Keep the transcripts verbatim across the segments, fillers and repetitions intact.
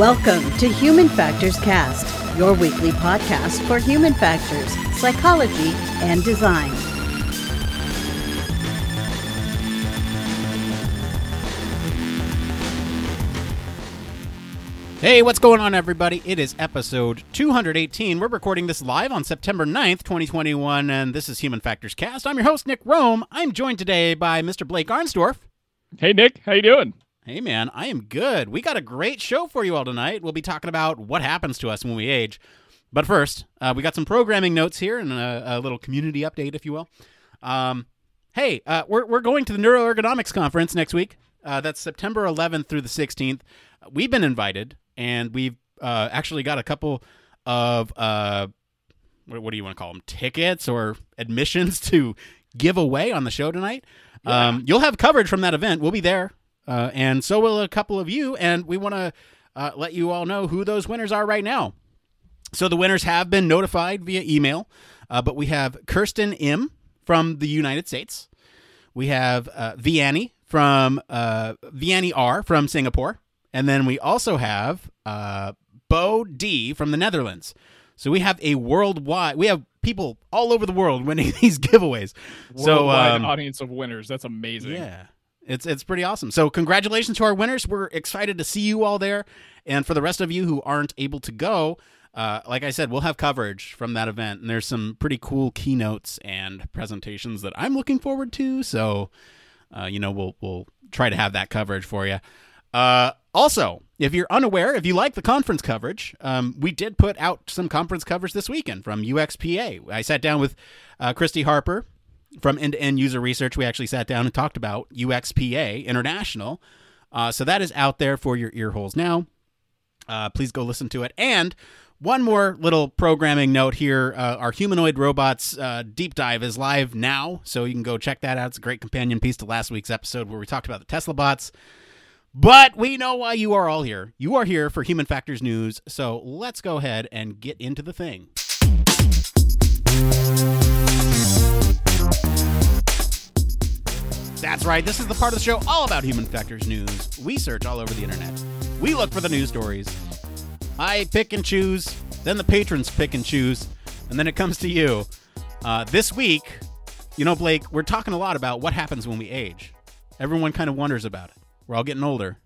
Welcome to Human Factors Cast, your weekly podcast for human factors, psychology, and design. Hey, what's going on, everybody? It is episode two eighteen. We're recording this live on September ninth, twenty twenty-one, and this is Human Factors Cast. I'm your host, Nick Rome. I'm joined today by Mister Blake Arnsdorf. Hey, Nick. How you doing? Hey, man. I am good. We got a great show for you all tonight. We'll be talking about what happens to us when we age. But first, uh, we got some programming notes here and a, a little community update, if you will. Um, hey, uh, we're, we're going to the Neuroergonomics Conference next week. Uh, that's September eleventh through the sixteenth. We've been invited. And we've uh, actually got a couple of, uh, what, what do you want to call them, tickets or admissions to give away on the show tonight. Yeah. Um, you'll have coverage from that event. We'll be there. Uh, and so will a couple of you. And we want to uh, let you all know who those winners are right now. So the winners have been notified via email. Uh, but we have Kirsten M. from the United States. We have uh, Vianney from uh, Vianney R. from Singapore. And then we also have uh, Bo D from the Netherlands. So we have a worldwide, we have people all over the world winning these giveaways. Worldwide so, um, audience of winners. That's amazing. Yeah, it's it's pretty awesome. So congratulations to our winners. We're excited to see you all there. And for the rest of you who aren't able to go, uh, like I said, we'll have coverage from that event. And there's some pretty cool keynotes and presentations that I'm looking forward to. So, uh, you know, we'll we'll try to have that coverage for you. Uh, also, if you're unaware, if you like the conference coverage, um, we did put out some conference coverage this weekend from U X P A. I sat down with uh, Christy Harper from End to End User Research. We actually sat down and talked about U X P A International. Uh, so that is out there for your ear holes now. Uh, please go listen to it. And one more little programming note here. Uh, our humanoid robots uh, deep dive is live now. So you can go check that out. It's a great companion piece to last week's episode where we talked about the Tesla bots. But we know why you are all here. You are here for Human Factors News, so let's go ahead and get into the thing. That's right, this is the part of the show all about Human Factors News. We search all over the internet. We look for the news stories. I pick and choose, then the patrons pick and choose, and then it comes to you. Uh, this week, you know, Blake, we're talking a lot about what happens when we age. Everyone kind of wonders about it. We're all getting older.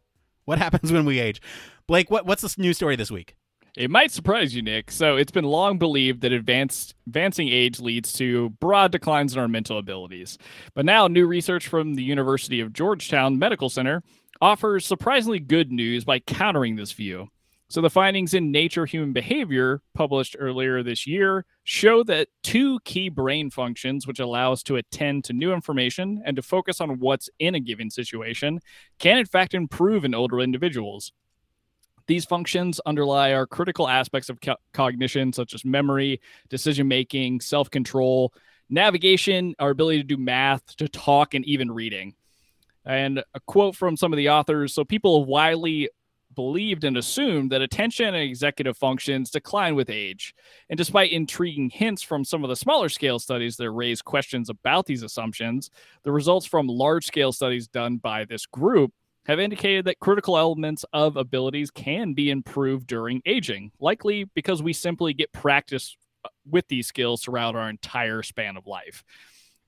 What happens when we age? Blake, what, what's the news story this week? It might surprise you, Nick. So it's been long believed that advanced, advancing age leads to broad declines in our mental abilities. But now new research from the University of Georgetown Medical Center offers surprisingly good news by countering this view. So the findings in Nature Human Behavior, published earlier this year, show that two key brain functions, which allow us to attend to new information and to focus on what's in a given situation, can in fact improve in older individuals. These functions underlie our critical aspects of co- cognition, such as memory, decision-making, self-control, navigation, our ability to do math, to talk, and even reading. And a quote from some of the authors, so people widely believed and assumed that attention and executive functions decline with age. And despite intriguing hints from some of the smaller scale studies that raise questions about these assumptions, the results from large scale studies done by this group have indicated that critical elements of abilities can be improved during aging, likely because we simply get practice with these skills throughout our entire span of life.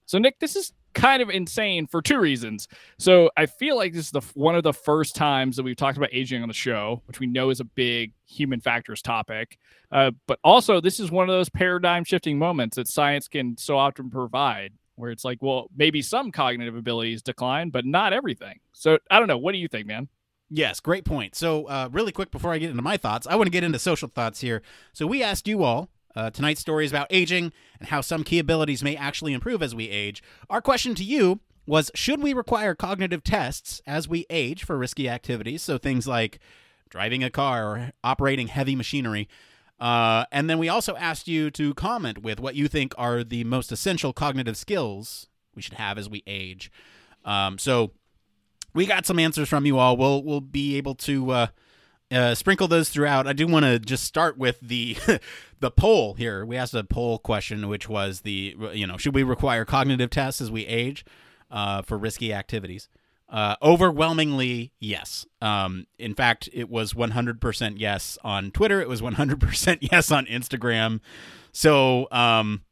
So, Nick, this is kind of insane for two reasons. So I feel like this is the one of the first times that we've talked about aging on the show, which we know is a big human factors topic. Uh, but also, this is one of those paradigm shifting moments that science can so often provide, where it's like, well, maybe some cognitive abilities decline, but not everything. So I don't know. What do you think, man? Yes, great point. So uh, really quick, before I get into my thoughts, I want to get into social thoughts here. So we asked you all, Uh, tonight's story is about aging and how some key abilities may actually improve as we age. Our question to you was, should we require cognitive tests as we age for risky activities? So things like driving a car or operating heavy machinery. Uh, and then we also asked you to comment with what you think are the most essential cognitive skills we should have as we age. Um, so we got some answers from you all. We'll, we'll be able to... Uh, Uh, sprinkle those throughout. I do want to just start with the the poll here. We asked a poll question, which was the, you know, should we require cognitive tests as we age uh, for risky activities? Uh, overwhelmingly, yes. Um, in fact, it was one hundred percent yes on Twitter. It was one hundred percent yes on Instagram. So, um,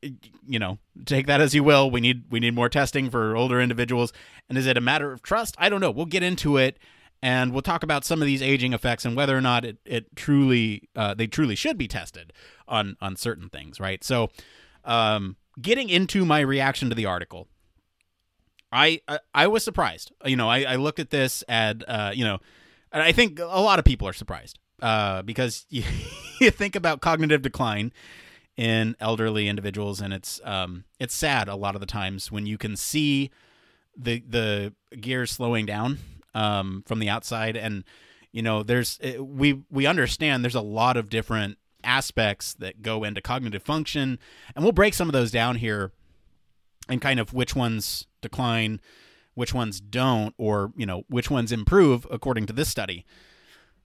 you know, take that as you will. We need we need more testing for older individuals. And is it a matter of trust? I don't know. We'll get into it, and we'll talk about some of these aging effects and whether or not it it truly uh, they truly should be tested on on certain things, right? So, um, getting into my reaction to the article. I, I I was surprised. You know, I, I looked at this and, uh, you know, and I think a lot of people are surprised uh, because you, you think about cognitive decline in elderly individuals, and it's um it's sad a lot of the times when you can see the the gears slowing down um from the outside. And, you know, there's we we understand there's a lot of different aspects that go into cognitive function, and we'll break some of those down here and kind of which ones decline, which ones don't, or, you know, which ones improve according to this study.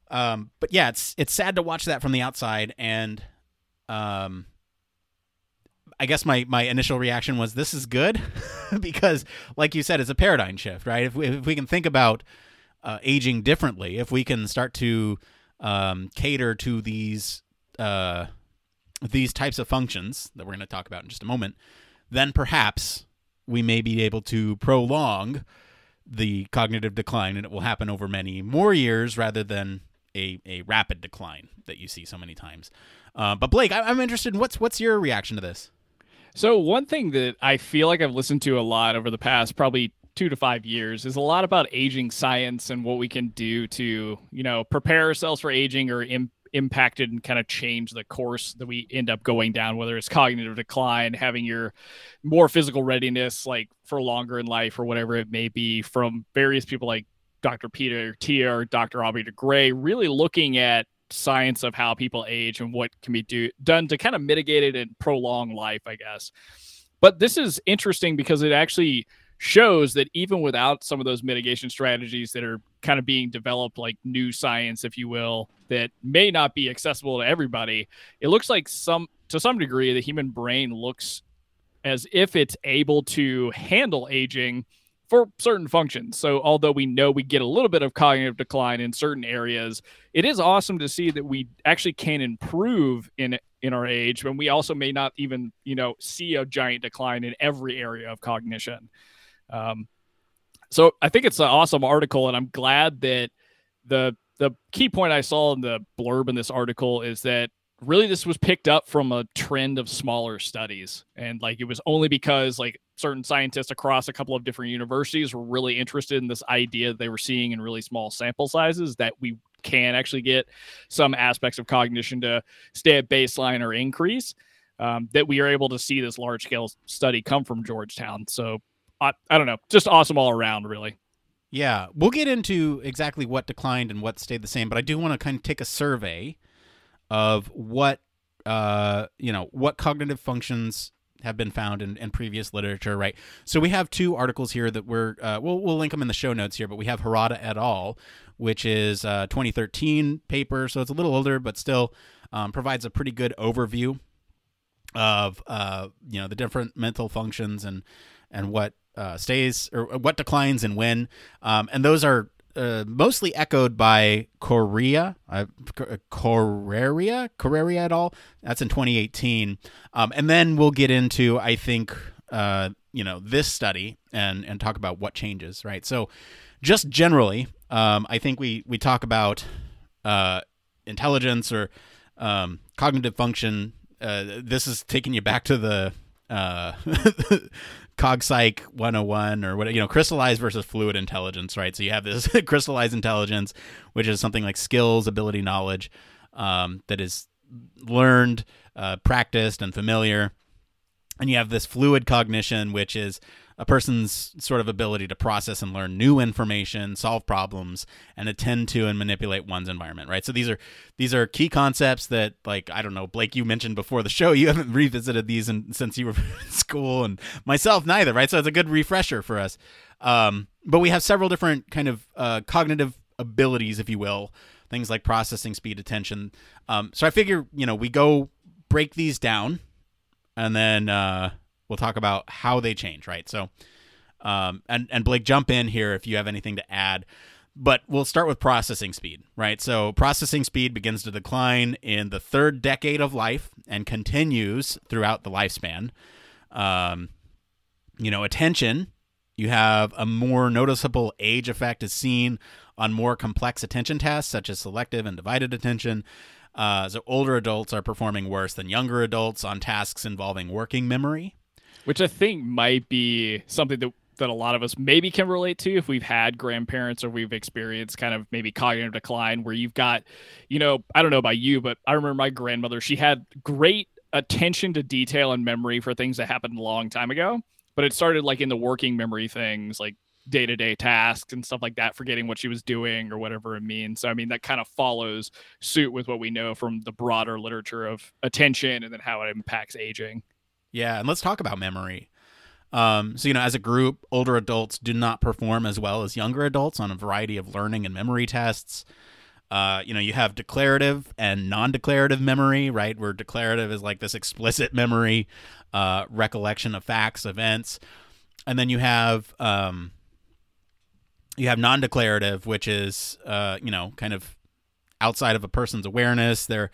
Um, but yeah, it's it's sad to watch that from the outside. And um, I guess my, my initial reaction was, this is good because, like you said, it's a paradigm shift, right? If we, if we can think about uh, aging differently, if we can start to um, cater to these uh, these types of functions that we're going to talk about in just a moment, then perhaps we may be able to prolong the cognitive decline, and it will happen over many more years rather than a, a rapid decline that you see so many times. Uh, but Blake, I, I'm interested in what's what's your reaction to this? So one thing that I feel like I've listened to a lot over the past probably two to five years is a lot about aging science and what we can do to, you know, prepare ourselves for aging or imp- impacted and kind of change the course that we end up going down, whether it's cognitive decline, having your more physical readiness, like for longer in life or whatever it may be, from various people like Doctor Peter Attia or Doctor Aubrey de Grey, really looking at science of how people age and what can be do, done to kind of mitigate it and prolong life, I guess. But this is interesting because it actually shows that even without some of those mitigation strategies that are kind of being developed, like new science, if you will, that may not be accessible to everybody, it looks like some, to some degree, the human brain looks as if it's able to handle aging for certain functions. So although we know we get a little bit of cognitive decline in certain areas, it is awesome to see that we actually can improve in in our age, when we also may not even, you know, see a giant decline in every area of cognition. Um, so I think it's an awesome article, and I'm glad that the, the key point I saw in the blurb in this article is that really this was picked up from a trend of smaller studies. And like, it was only because like certain scientists across a couple of different universities were really interested in this idea that they were seeing in really small sample sizes that we can actually get some aspects of cognition to stay at baseline or increase, um, that we are able to see this large scale study come from Georgetown. So I, I don't know, just awesome all around, really. Yeah, we'll get into exactly what declined and what stayed the same, but I do want to kind of take a survey of what, uh, you know, what cognitive functions have been found in, in previous literature, right? So we have two articles here that we're, uh, we'll we'll link them in the show notes here, but we have Harada et al., which is a twenty thirteen paper, so it's a little older, but still um, provides a pretty good overview of, uh, you know, the different mental functions and and what uh, stays or what declines and when. Um, and those are uh, mostly echoed by Correia, uh, Correia, Correia et al. That's in twenty eighteen. Um, and then we'll get into, I think, uh, you know, this study and, and talk about what changes, right? So just generally, um, I think we, we talk about uh, intelligence or um, cognitive function. Uh, this is taking you back to the uh, Cog Psych one oh one or what, you know, crystallized versus fluid intelligence, right? So you have this crystallized intelligence, which is something like skills, ability, knowledge um, that is learned, uh, practiced, and familiar. And you have this fluid cognition, which is a person's sort of ability to process and learn new information, solve problems, and attend to and manipulate one's environment, right? So these are these are key concepts that, like, I don't know, Blake, you mentioned before the show, you haven't revisited these in, since you were in school, and myself neither, right? So it's a good refresher for us. Um, but we have several different kind of uh, cognitive abilities, if you will, things like processing speed, attention. Um, so I figure, you know, we go break these down, and then uh, we'll talk about how they change, right? So Um, and, and Blake, jump in here if you have anything to add. But we'll start with processing speed, right? So processing speed begins to decline in the third decade of life and continues throughout the lifespan. Um, you know, attention, you have a more noticeable age effect is seen on more complex attention tasks, such as selective and divided attention. Uh, so older adults are performing worse than younger adults on tasks involving working memory. Which I think might be something that that a lot of us maybe can relate to if we've had grandparents or we've experienced kind of maybe cognitive decline where you've got, you know, I don't know about you, but I remember my grandmother, she had great attention to detail and memory for things that happened a long time ago, but it started like in the working memory things like day-to-day tasks and stuff like that, forgetting what she was doing or whatever it means. So, I mean, that kind of follows suit with what we know from the broader literature of attention and then how it impacts aging. Yeah. And let's talk about memory. Um, so, you know, as a group, older adults do not perform as well as younger adults on a variety of learning and memory tests. Uh, you know, you have declarative and non-declarative memory, right? Where declarative is like this explicit memory, uh, recollection of facts, events. And then you have, um, you have non-declarative, which is, uh, you know, kind of outside of a person's awareness. They're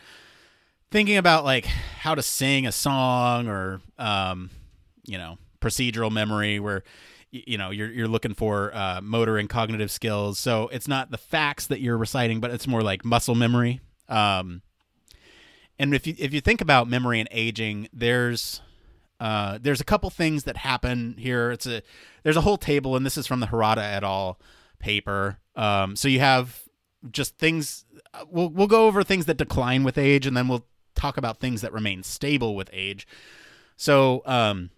thinking about like how to sing a song or, um, you know, procedural memory where, you know, you're you're looking for uh, motor and cognitive skills. So it's not the facts that you're reciting, but it's more like muscle memory. Um, and if you if you think about memory and aging, there's uh, there's a couple things that happen here. It's a there's a whole table, and this is from the Harada et al. Paper. Um, so you have just things. We'll we'll go over things that decline with age, and then we'll talk about things that remain stable with age. So. Um,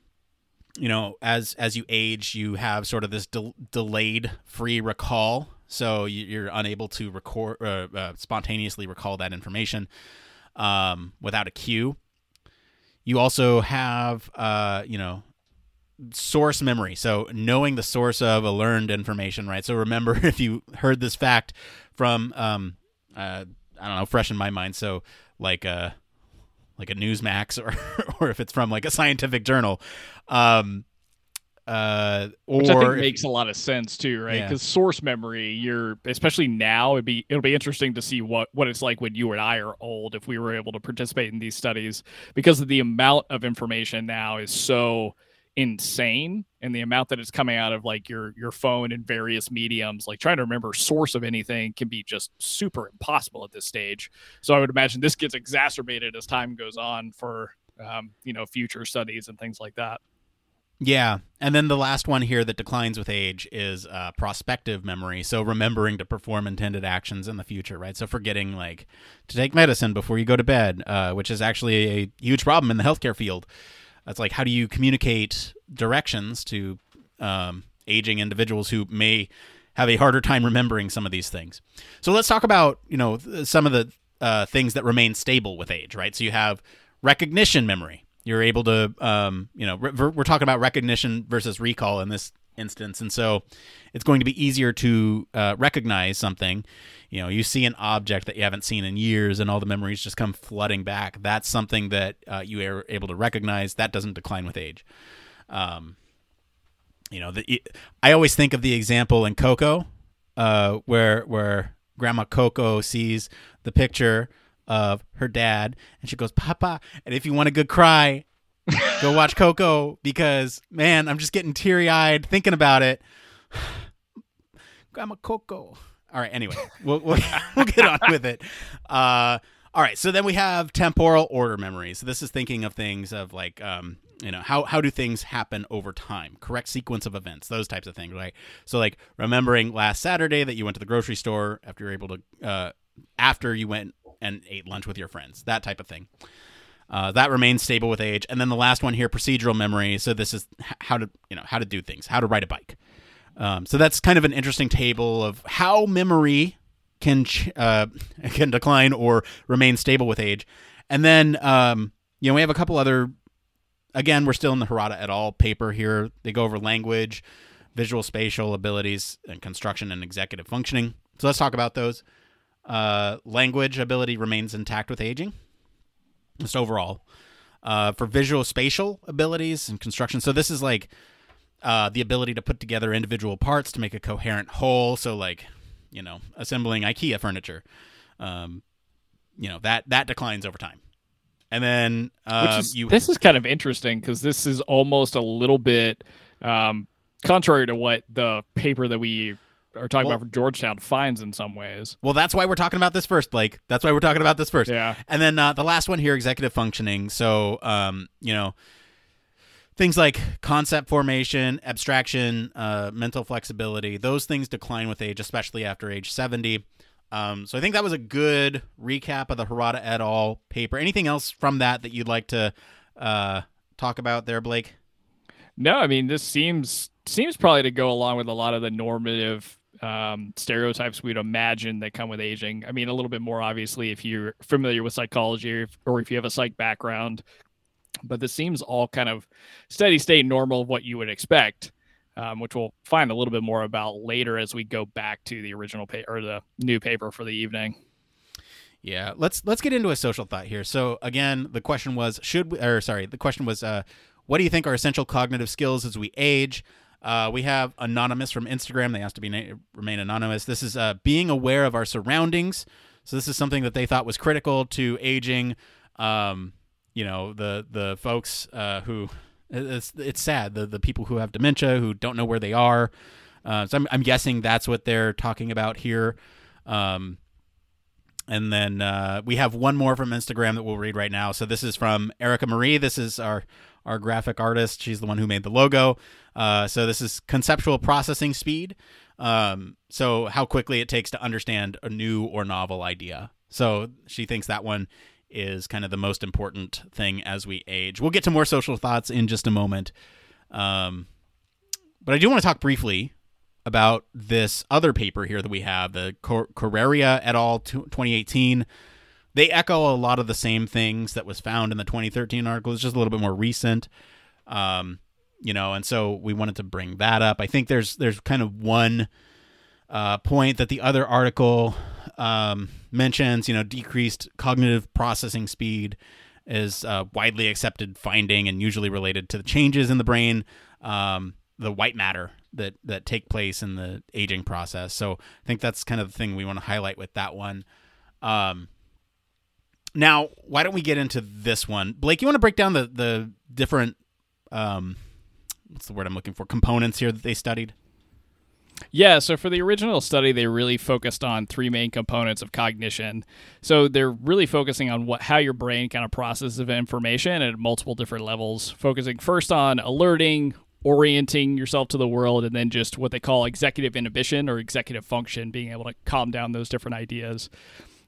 You know, as as you age, you have sort of this de- delayed free recall. So you're unable to record uh, uh, spontaneously recall that information um, without a cue. You also have, uh, you know, source memory. So knowing the source of a learned information, right? So remember, if you heard this fact from, um, uh, I don't know, fresh in my mind. So like a... like a Newsmax or or if it's from like a scientific journal. Um, uh, or Which I think makes if, a lot of sense too, right? Because yeah. source memory, you're especially now, it'd be, it'll be interesting to see what, what it's like when you and I are old, if we were able to participate in these studies, because the amount of information now is so insane and the amount that it's coming out of like your, your phone and various mediums, like trying to remember source of anything can be just super impossible at this stage. So I would imagine this gets exacerbated as time goes on for, um, you know, future studies and things like that. Yeah. And then the last one here that declines with age is uh, prospective memory. So remembering to perform intended actions in the future, right? So forgetting like to take medicine before you go to bed, uh, which is actually a huge problem in the healthcare field. That's like, how do you communicate directions to um, aging individuals who may have a harder time remembering some of these things? So let's talk about, you know, th- some of the uh, things that remain stable with age, right? So you have recognition memory. You're able to, um, you know, re- we're talking about recognition versus recall in this instance. And so it's going to be easier to uh, recognize something. You know, you see an object that you haven't seen in years and all the memories just come flooding back. That's something that uh, you are able to recognize. That doesn't decline with age. Um, you know, the, I always think of the example in Coco uh, where, where Grandma Coco sees the picture of her dad and she goes, "Papa, and if you want a good cry, go watch Coco, because man, I'm just getting teary-eyed thinking about it." Grandma Coco. All right. Anyway, we'll, we'll we'll get on with it. Uh, all right. So then we have temporal order memory. So this is thinking of things of like, um, you know, how how do things happen over time? Correct sequence of events, those types of things, right? So like remembering last Saturday that you went to the grocery store after you're able to, uh, after you went and ate lunch with your friends, that type of thing. Uh, that remains stable with age. And then the last one here, procedural memory. So this is h- how to, you know, how to do things, how to ride a bike. Um, so that's kind of an interesting table of how memory can ch- uh, can decline or remain stable with age. And then, um, you know, we have a couple other, again, we're still in the Harada et al. Paper here. They go over language, visual spatial abilities, and construction and executive functioning. So let's talk about those. Uh, language ability remains intact with aging. Just overall, uh, for visual spatial abilities and construction. So this is like uh, the ability to put together individual parts to make a coherent whole. So like, you know, assembling IKEA furniture, um, you know, that, that declines over time. And then uh, Which is, you... This is kind of interesting because this is almost a little bit um, contrary to what the paper that we are talking well, about from Georgetown finds in some ways. Well, that's why we're talking about this first, Blake. That's why we're talking about this first. Yeah. And then uh, the last one here, executive functioning. So, um, you know, things like concept formation, abstraction, uh, mental flexibility, those things decline with age, especially after age seventy. Um, so I think that was a good recap of the Harada et al. Paper. Anything else from that that you'd like to uh, talk about there, Blake? No, I mean, this seems seems probably to go along with a lot of the normative um, stereotypes we'd imagine that come with aging. I mean, a little bit more, obviously, if you're familiar with psychology or if, or if you have a psych background. But this seems all kind of steady state normal of what you would expect. Um, which we'll find a little bit more about later as we go back to the original paper or the new paper for the evening. Yeah, let's let's get into a social thought here. So again, the question was should we, or sorry, the question was uh, what do you think are essential cognitive skills as we age? Uh, we have anonymous from Instagram. They asked to be na- remain anonymous. This is uh, being aware of our surroundings. So this is something that they thought was critical to aging. Um, you know, the the folks uh, who. It's it's sad, the the people who have dementia, who don't know where they are. Uh, so I'm I'm guessing that's what they're talking about here. Um, and then uh, we have one more from Instagram that we'll read right now. So this is from Erica Marie. This is our, our graphic artist. She's the one who made the logo. Uh, so this is conceptual processing speed. Um, so how quickly it takes to understand a new or novel idea. So she thinks that one is kind of the most important thing as we age. We'll get to more social thoughts in just a moment. Um, but I do want to talk briefly about this other paper here that we have, the Cor- Correia et al. twenty eighteen. They echo a lot of the same things that was found in the twenty thirteen article. It's just a little bit more recent, um, you know, and so we wanted to bring that up. I think there's there's kind of one uh, point that the other article... Um, mentions, you know, decreased cognitive processing speed is a widely accepted finding and usually related to the changes in the brain, um, the white matter that, that take place in the aging process. So I think that's kind of the thing we want to highlight with that one. Um, now, why don't we get into this one? Blake, you want to break down the, the different, um, what's the word I'm looking for, components here that they studied? Yeah, so for the original study, they really focused on three main components of cognition. So they're really focusing on what how your brain kind of processes information at multiple different levels, focusing first on alerting, orienting yourself to the world, and then just what they call executive inhibition or executive function, being able to calm down those different ideas.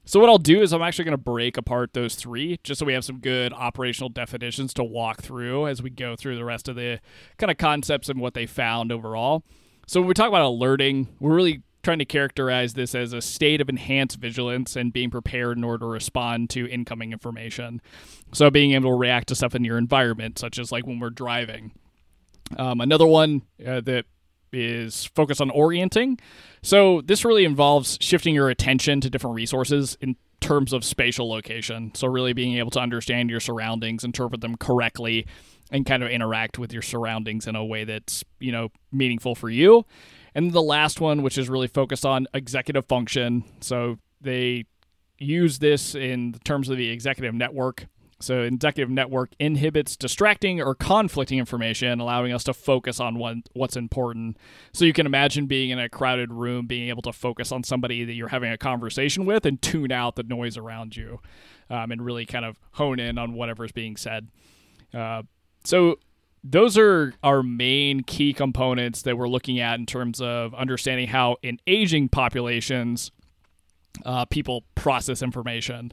So what I'll do is I'm actually going to break apart those three just so we have some good operational definitions to walk through as we go through the rest of the kind of concepts and what they found overall. So when we talk about alerting, we're really trying to characterize this as a state of enhanced vigilance and being prepared in order to respond to incoming information. So being able to react to stuff in your environment, such as like when we're driving. Um, another one uh, that is focused on orienting. So this really involves shifting your attention to different resources in terms of spatial location. So really being able to understand your surroundings, interpret them correctly, and kind of interact with your surroundings in a way that's, you know, meaningful for you. And the last one, which is really focused on executive function. So they use this in terms of the executive network. So executive network inhibits distracting or conflicting information, allowing us to focus on one, what's important. So you can imagine being in a crowded room, being able to focus on somebody that you're having a conversation with and tune out the noise around you, um, and really kind of hone in on whatever's being said. Uh, So those are our main key components that we're looking at in terms of understanding how in aging populations, uh, people process information.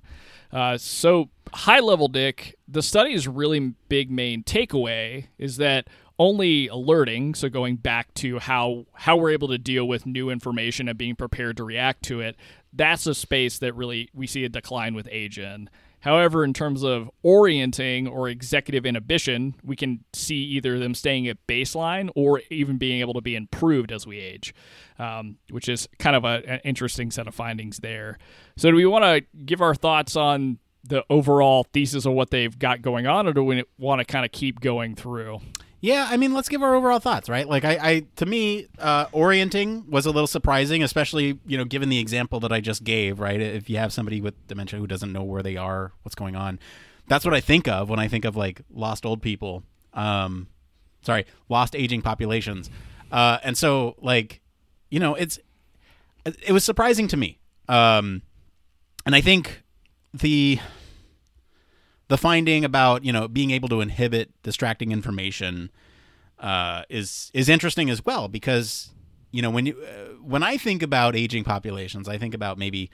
Uh, so high level, Dick, the study's really big main takeaway is that only alerting, so going back to how, how we're able to deal with new information and being prepared to react to it, that's a space that really we see a decline with age in. However, in terms of orienting or executive inhibition, we can see either them staying at baseline or even being able to be improved as we age, um, which is kind of a, an interesting set of findings there. So do we want to give our thoughts on the overall thesis of what they've got going on, or do we want to kind of keep going through? Yeah, I mean, let's give our overall thoughts, right? Like, I, I to me, uh, orienting was a little surprising, especially, you know, given the example that I just gave, right? If you have somebody with dementia who doesn't know where they are, what's going on, that's what I think of when I think of, like, lost old people. Um, sorry, lost aging populations. Uh, and so, like, you know, it's it was surprising to me. Um, and I think the... The finding about, you know, being able to inhibit distracting information uh, is is interesting as well, because, you know, when you uh, when I think about aging populations, I think about maybe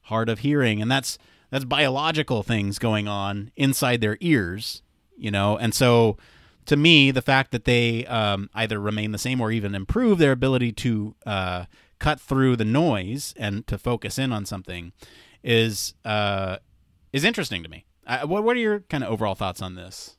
hard of hearing, and that's that's biological things going on inside their ears, you know. And so to me, the fact that they um, either remain the same or even improve their ability to uh, cut through the noise and to focus in on something is uh, is interesting to me. Uh, what what are your kind of overall thoughts on this?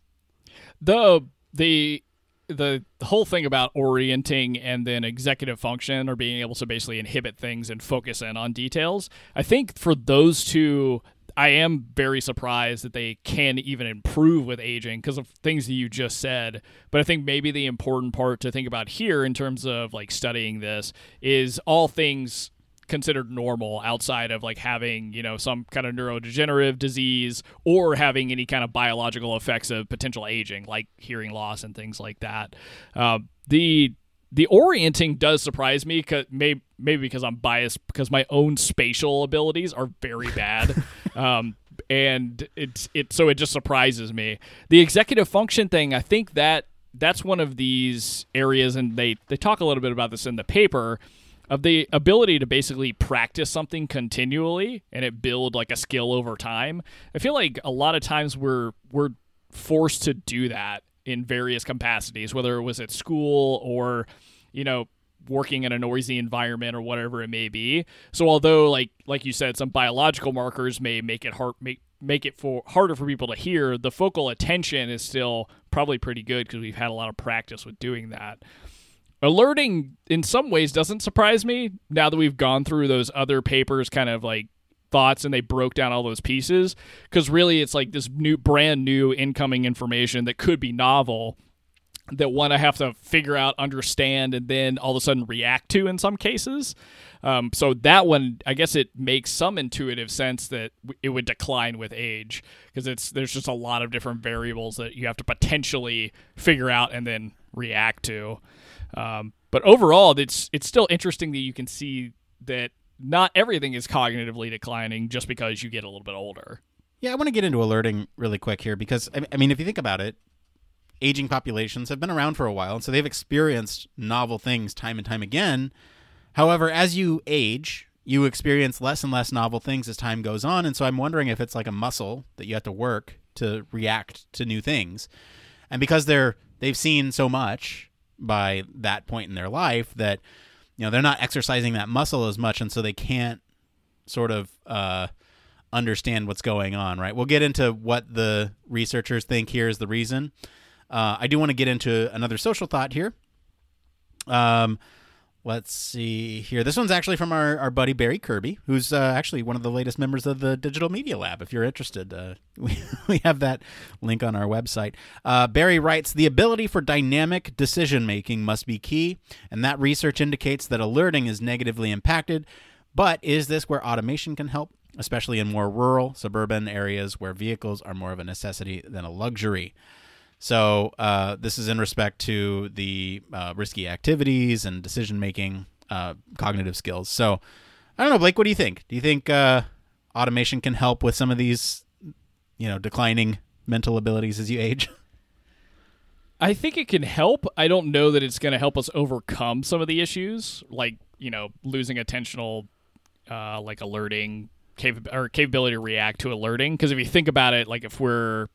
The the the whole thing about orienting and then executive function, or being able to basically inhibit things and focus in on details. I think for those two, I am very surprised that they can even improve with aging because of things that you just said. But I think maybe the important part to think about here in terms of like studying this is all things considered normal outside of like having, you know, some kind of neurodegenerative disease or having any kind of biological effects of potential aging, like hearing loss and things like that. Uh, the the orienting does surprise me, cause maybe, maybe because I'm biased, because my own spatial abilities are very bad. um, and it's it so it just surprises me. The executive function thing, I think that that's one of these areas, and they, they talk a little bit about this in the paper, of the ability to basically practice something continually and it build like a skill over time. I feel like a lot of times we're we're forced to do that in various capacities, whether it was at school or, you know, working in a noisy environment or whatever it may be. So although like like you said, some biological markers may make it hard make make it for harder for people to hear, the focal attention is still probably pretty good because we've had a lot of practice with doing that. Alerting in some ways doesn't surprise me now that we've gone through those other papers, kind of like thoughts, and they broke down all those pieces, because really it's like this new brand new incoming information that could be novel that one I have to figure out, understand, and then all of a sudden react to in some cases. Um, so that one, I guess it makes some intuitive sense that it would decline with age, because it's there's just a lot of different variables that you have to potentially figure out and then react to. Um, but overall, it's it's still interesting that you can see that not everything is cognitively declining just because you get a little bit older. Yeah, I want to get into alerting really quick here, because, I mean, if you think about it, aging populations have been around for a while, so they've experienced novel things time and time again. However, as you age, you experience less and less novel things as time goes on, and so I'm wondering if it's like a muscle that you have to work to react to new things. And because they're they've seen so much by that point in their life that, you know, they're not exercising that muscle as much. And so they can't sort of uh, understand what's going on, right? We'll get into what the researchers think here is the reason. Uh, I do want to get into another social thought here. Um, let's see here. This one's actually from our, our buddy Barry Kirby, who's uh, actually one of the latest members of the Digital Media Lab. If you're interested, uh, we, we have that link on our website. Uh, Barry writes, the ability for dynamic decision-making must be key, and that research indicates that alerting is negatively impacted. But is this where automation can help, especially in more rural, suburban areas where vehicles are more of a necessity than a luxury? So uh, this is in respect to the uh, risky activities and decision-making, uh, cognitive skills. So I don't know, Blake, what do you think? Do you think uh, automation can help with some of these, you know, declining mental abilities as you age? I think it can help. I don't know that it's going to help us overcome some of the issues, like, you know, losing attentional, uh, like alerting, cap- or capability to react to alerting. Because if you think about it, like if we're,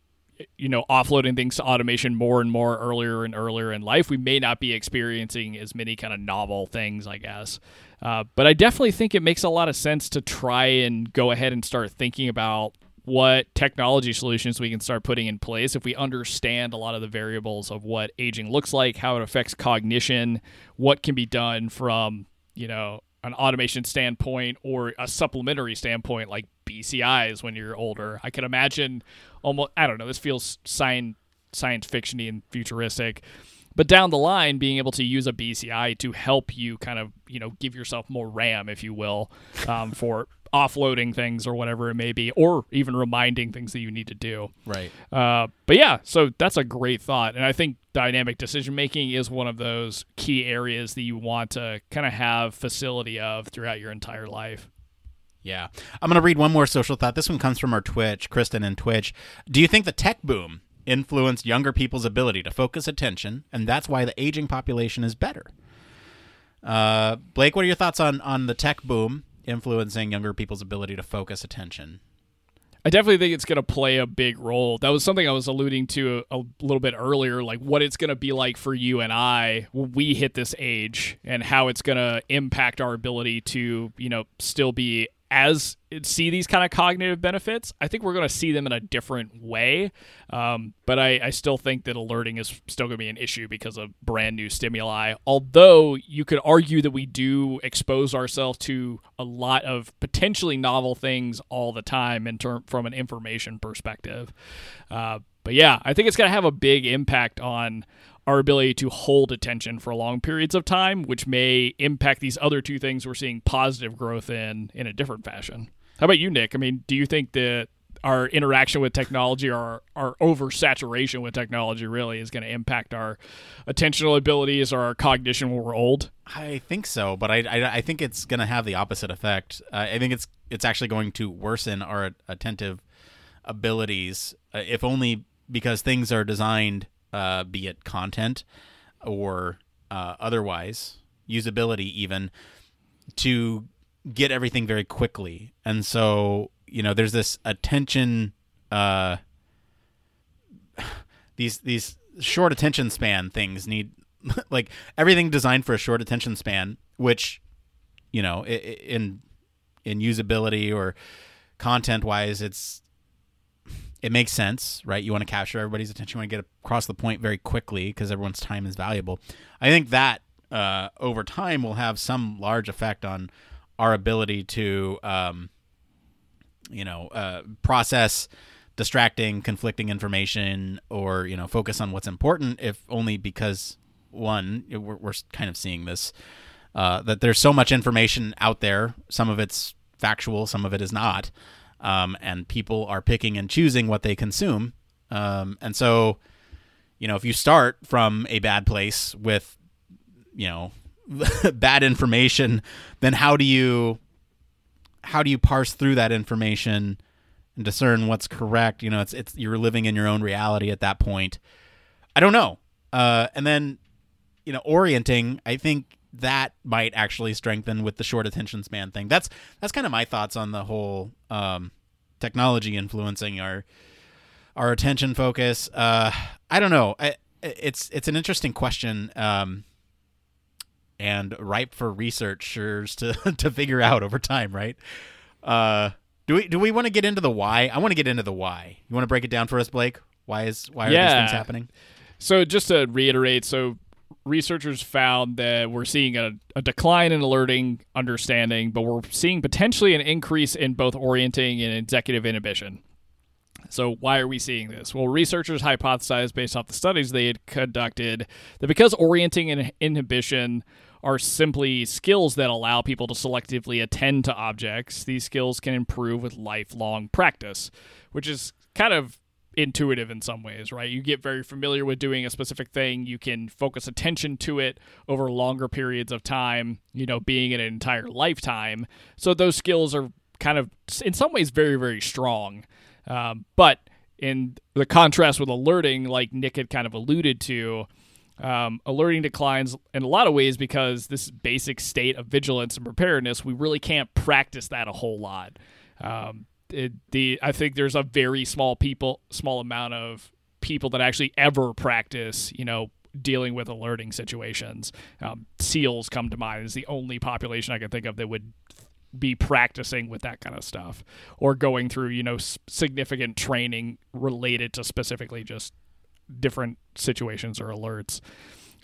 you know, offloading things to automation more and more earlier and earlier in life, we may not be experiencing as many kind of novel things, I guess. Uh, but I definitely think it makes a lot of sense to try and go ahead and start thinking about what technology solutions we can start putting in place if we understand a lot of the variables of what aging looks like, how it affects cognition, what can be done from, you know, an automation standpoint or a supplementary standpoint, like B C Is when you're older. I can imagine almost, I don't know, this feels science science fiction-y and futuristic. But down the line, being able to use a B C I to help you kind of, you know, give yourself more RAM, if you will, um, for offloading things or whatever it may be, or even reminding things that you need to do. Right. Uh, but yeah, so that's a great thought. And I think dynamic decision-making is one of those key areas that you want to kind of have facility of throughout your entire life. Yeah. I'm going to read one more social thought. This one comes from our Twitch, Kristen in Twitch. Do you think the tech boom influenced younger people's ability to focus attention, and that's why the aging population is better? Uh, Blake, what are your thoughts on, on the tech boom influencing younger people's ability to focus attention? I definitely think it's going to play a big role. That was something I was alluding to a, a little bit earlier, like what it's going to be like for you and I when we hit this age and how it's going to impact our ability to, you know, still be as see these kind of cognitive benefits. I think we're going to see them in a different way. Um, but I, I still think that alerting is still going to be an issue because of brand new stimuli. Although you could argue that we do expose ourselves to a lot of potentially novel things all the time in term, from an information perspective. Uh, but yeah, I think it's going to have a big impact on our ability to hold attention for long periods of time, which may impact these other two things we're seeing positive growth in in a different fashion. How about you, Nick? I mean, do you think that our interaction with technology or our oversaturation with technology really is going to impact our attentional abilities or our cognition when we're old? I think so, but I, I, I think it's going to have the opposite effect. Uh, I think it's it's actually going to worsen our attentive abilities, uh, if only because things are designed, Uh, be it content or uh, otherwise, usability even, to get everything very quickly. And so, you know, there's this attention, uh, these these short attention span things need, like everything designed for a short attention span, which, you know, in in usability or content-wise, it's, it makes sense, right? You want to capture everybody's attention. You want to get across the point very quickly because everyone's time is valuable. I think that uh, over time will have some large effect on our ability to, um, you know, uh, process distracting, conflicting information, or, you know, focus on what's important, if only because, one, we're, we're kind of seeing this, uh, that there's so much information out there. Some of it's factual, some of it is not. Um, and people are picking and choosing what they consume. Um, and so, you know, if you start from a bad place with, you know, bad information, then how do you, how do you parse through that information and discern what's correct? You know, it's, it's, you're living in your own reality at that point. I don't know. Uh, and then, you know, orienting, I think that might actually strengthen with the short attention span thing. That's that's kind of my thoughts on the whole um, technology influencing our our attention focus. Uh, I don't know. I, it's it's an interesting question, um, and ripe for researchers to to figure out over time, right? Uh, do we do we want to get into the why? I want to get into the why. You want to break it down for us, Blake? Why is why are yeah. these things happening? So just to reiterate, so. Researchers found that we're seeing a, a decline in alerting understanding, but we're seeing potentially an increase in both orienting and executive inhibition. So why are we seeing this? Well, researchers hypothesized based off the studies they had conducted that because orienting and inhibition are simply skills that allow people to selectively attend to objects, these skills can improve with lifelong practice, which is kind of intuitive in some ways, right? You get very familiar with doing a specific thing. You can focus attention to it over longer periods of time, you know, being an entire lifetime. So those skills are kind of, in some ways, very, very strong. Um, but in the contrast with alerting, like Nick had kind of alluded to, um, alerting declines in a lot of ways because this basic state of vigilance and preparedness, we really can't practice that a whole lot. Um, It, the I think there's a very small people, small amount of people that actually ever practice, you know, dealing with alerting situations. Um, SEALs come to mind is the only population I can think of that would be practicing with that kind of stuff or going through, you know, s- significant training related to specifically just different situations or alerts.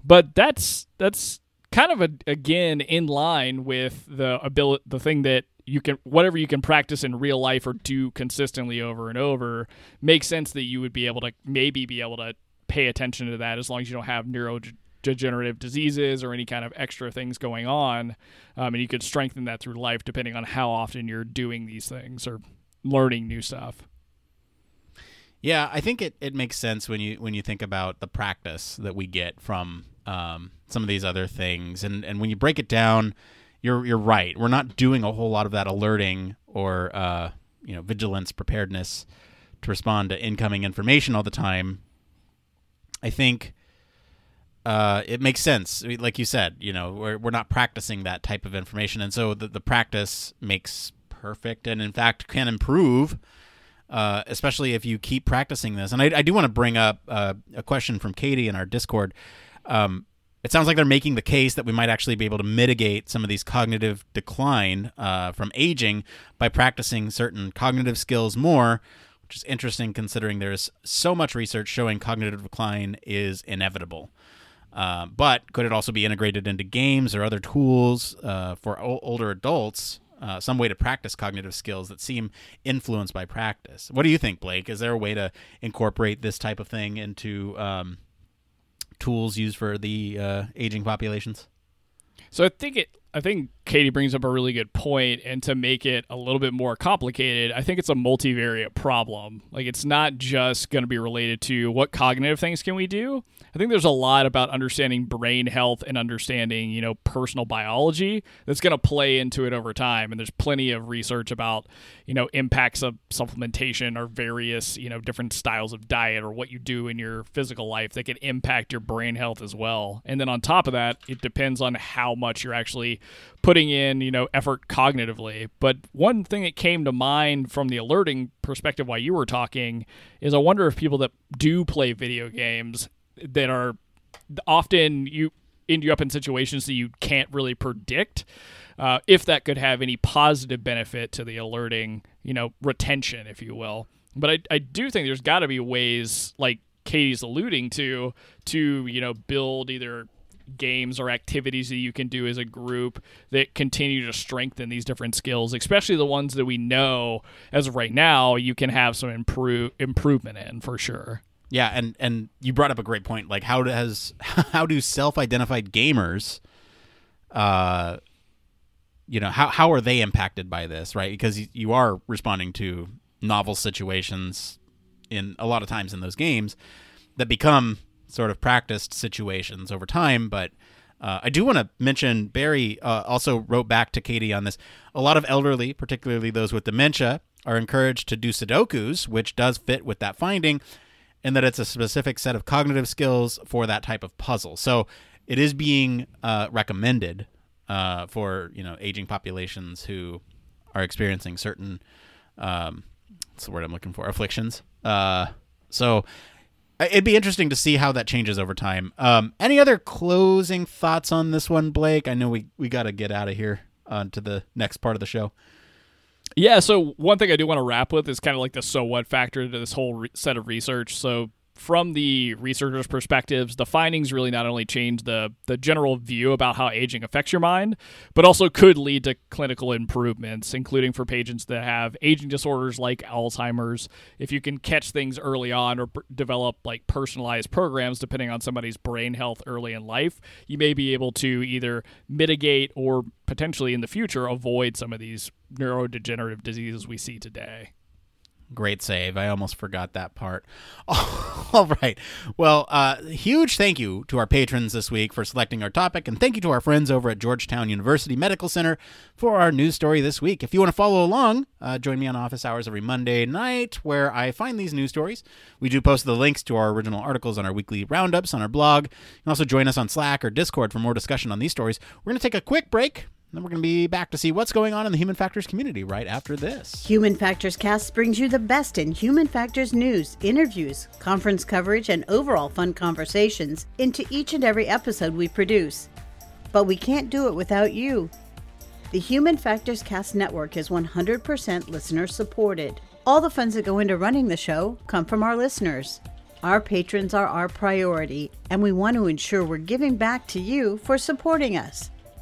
But that's that's kind of a, again in line with the ability, the thing that. You can whatever you can practice in real life or do consistently over and over makes sense that you would be able to maybe be able to pay attention to that as long as you don't have neurodegenerative diseases or any kind of extra things going on. Um, and you could strengthen that through life depending on how often you're doing these things or learning new stuff. Yeah, I think it, it makes sense when you when you think about the practice that we get from um, some of these other things. And and when you break it down, you're you're right. We're not doing a whole lot of that alerting or uh, you know, vigilance, preparedness to respond to incoming information all the time. I think uh, it makes sense. Like you said, you know, we're we're not practicing that type of information, and so the, the practice makes perfect, and in fact can improve. Uh, especially if you keep practicing this. And I, I do want to bring up uh, a question from Katie in our Discord. Um, it sounds like they're making the case that we might actually be able to mitigate some of these cognitive decline uh, from aging by practicing certain cognitive skills more, which is interesting considering there's so much research showing cognitive decline is inevitable. Uh, but could it also be integrated into games or other tools uh, for o- older adults? Uh, some way to practice cognitive skills that seem influenced by practice. What do you think, Blake? Is there a way to incorporate this type of thing into um, tools used for the uh, aging populations? So I think it. I think Katie brings up a really good point, and to make it a little bit more complicated, I think it's a multivariate problem. Like, it's not just going to be related to what cognitive things can we do. I think there's a lot about understanding brain health and understanding, you know, personal biology that's going to play into it over time. And there's plenty of research about, you know, impacts of supplementation or various, you know, different styles of diet or what you do in your physical life that can impact your brain health as well. And then on top of that, it depends on how much you're actually putting in, you know, effort cognitively. But one thing that came to mind from the alerting perspective while you were talking is I wonder if people that do play video games that are often you end you up in situations that you can't really predict, uh, if that could have any positive benefit to the alerting, you know, retention, if you will. But I, I do think there's got to be ways, like Katie's alluding to, to, you know, build either games or activities that you can do as a group that continue to strengthen these different skills, especially the ones that we know as of right now you can have some improve improvement in, for sure. Yeah, and and you brought up a great point. Like, how does how do self-identified gamers, uh, you know, how how are they impacted by this, right? Because you are responding to novel situations in a lot of times in those games that become sort of practiced situations over time. But uh, I do want to mention Barry uh, also wrote back to Katie on this. A lot of elderly, particularly those with dementia, are encouraged to do Sudokus, which does fit with that finding, and that it's a specific set of cognitive skills for that type of puzzle. So it is being uh, recommended uh, for, you know, aging populations who are experiencing certain, um, what's the word I'm looking for, afflictions. Uh, so it'd be interesting to see how that changes over time. Um, any other closing thoughts on this one, Blake? I know we, we got to get out of here on to the next part of the show. Yeah, so one thing I do want to wrap with is kind of like the so what factor to this whole re- set of research. So from the researchers' perspectives, the findings really not only change the, the general view about how aging affects your mind, but also could lead to clinical improvements, including for patients that have aging disorders like Alzheimer's. If you can catch things early on or pr- develop like personalized programs depending on somebody's brain health early in life, you may be able to either mitigate or potentially in the future avoid some of these neurodegenerative diseases we see today. Great save. I almost forgot that part. All right. Well, uh, huge thank you to our patrons this week for selecting our topic, and thank you to our friends over at Georgetown University Medical Center for our news story this week. If you want to follow along, uh, join me on Office Hours every Monday night where I find these news stories. We do post the links to our original articles on our weekly roundups on our blog. You can also join us on Slack or Discord for more discussion on these stories. We're going to take a quick break. Then we're going to be back to see what's going on in the Human Factors community right after this. Human Factors Cast brings you the best in Human Factors news, interviews, conference coverage, and overall fun conversations into each and every episode we produce. But we can't do it without you. The Human Factors Cast network is one hundred percent listener supported. All the funds that go into running the show come from our listeners. Our patrons are our priority, and we want to ensure we're giving back to you for supporting us.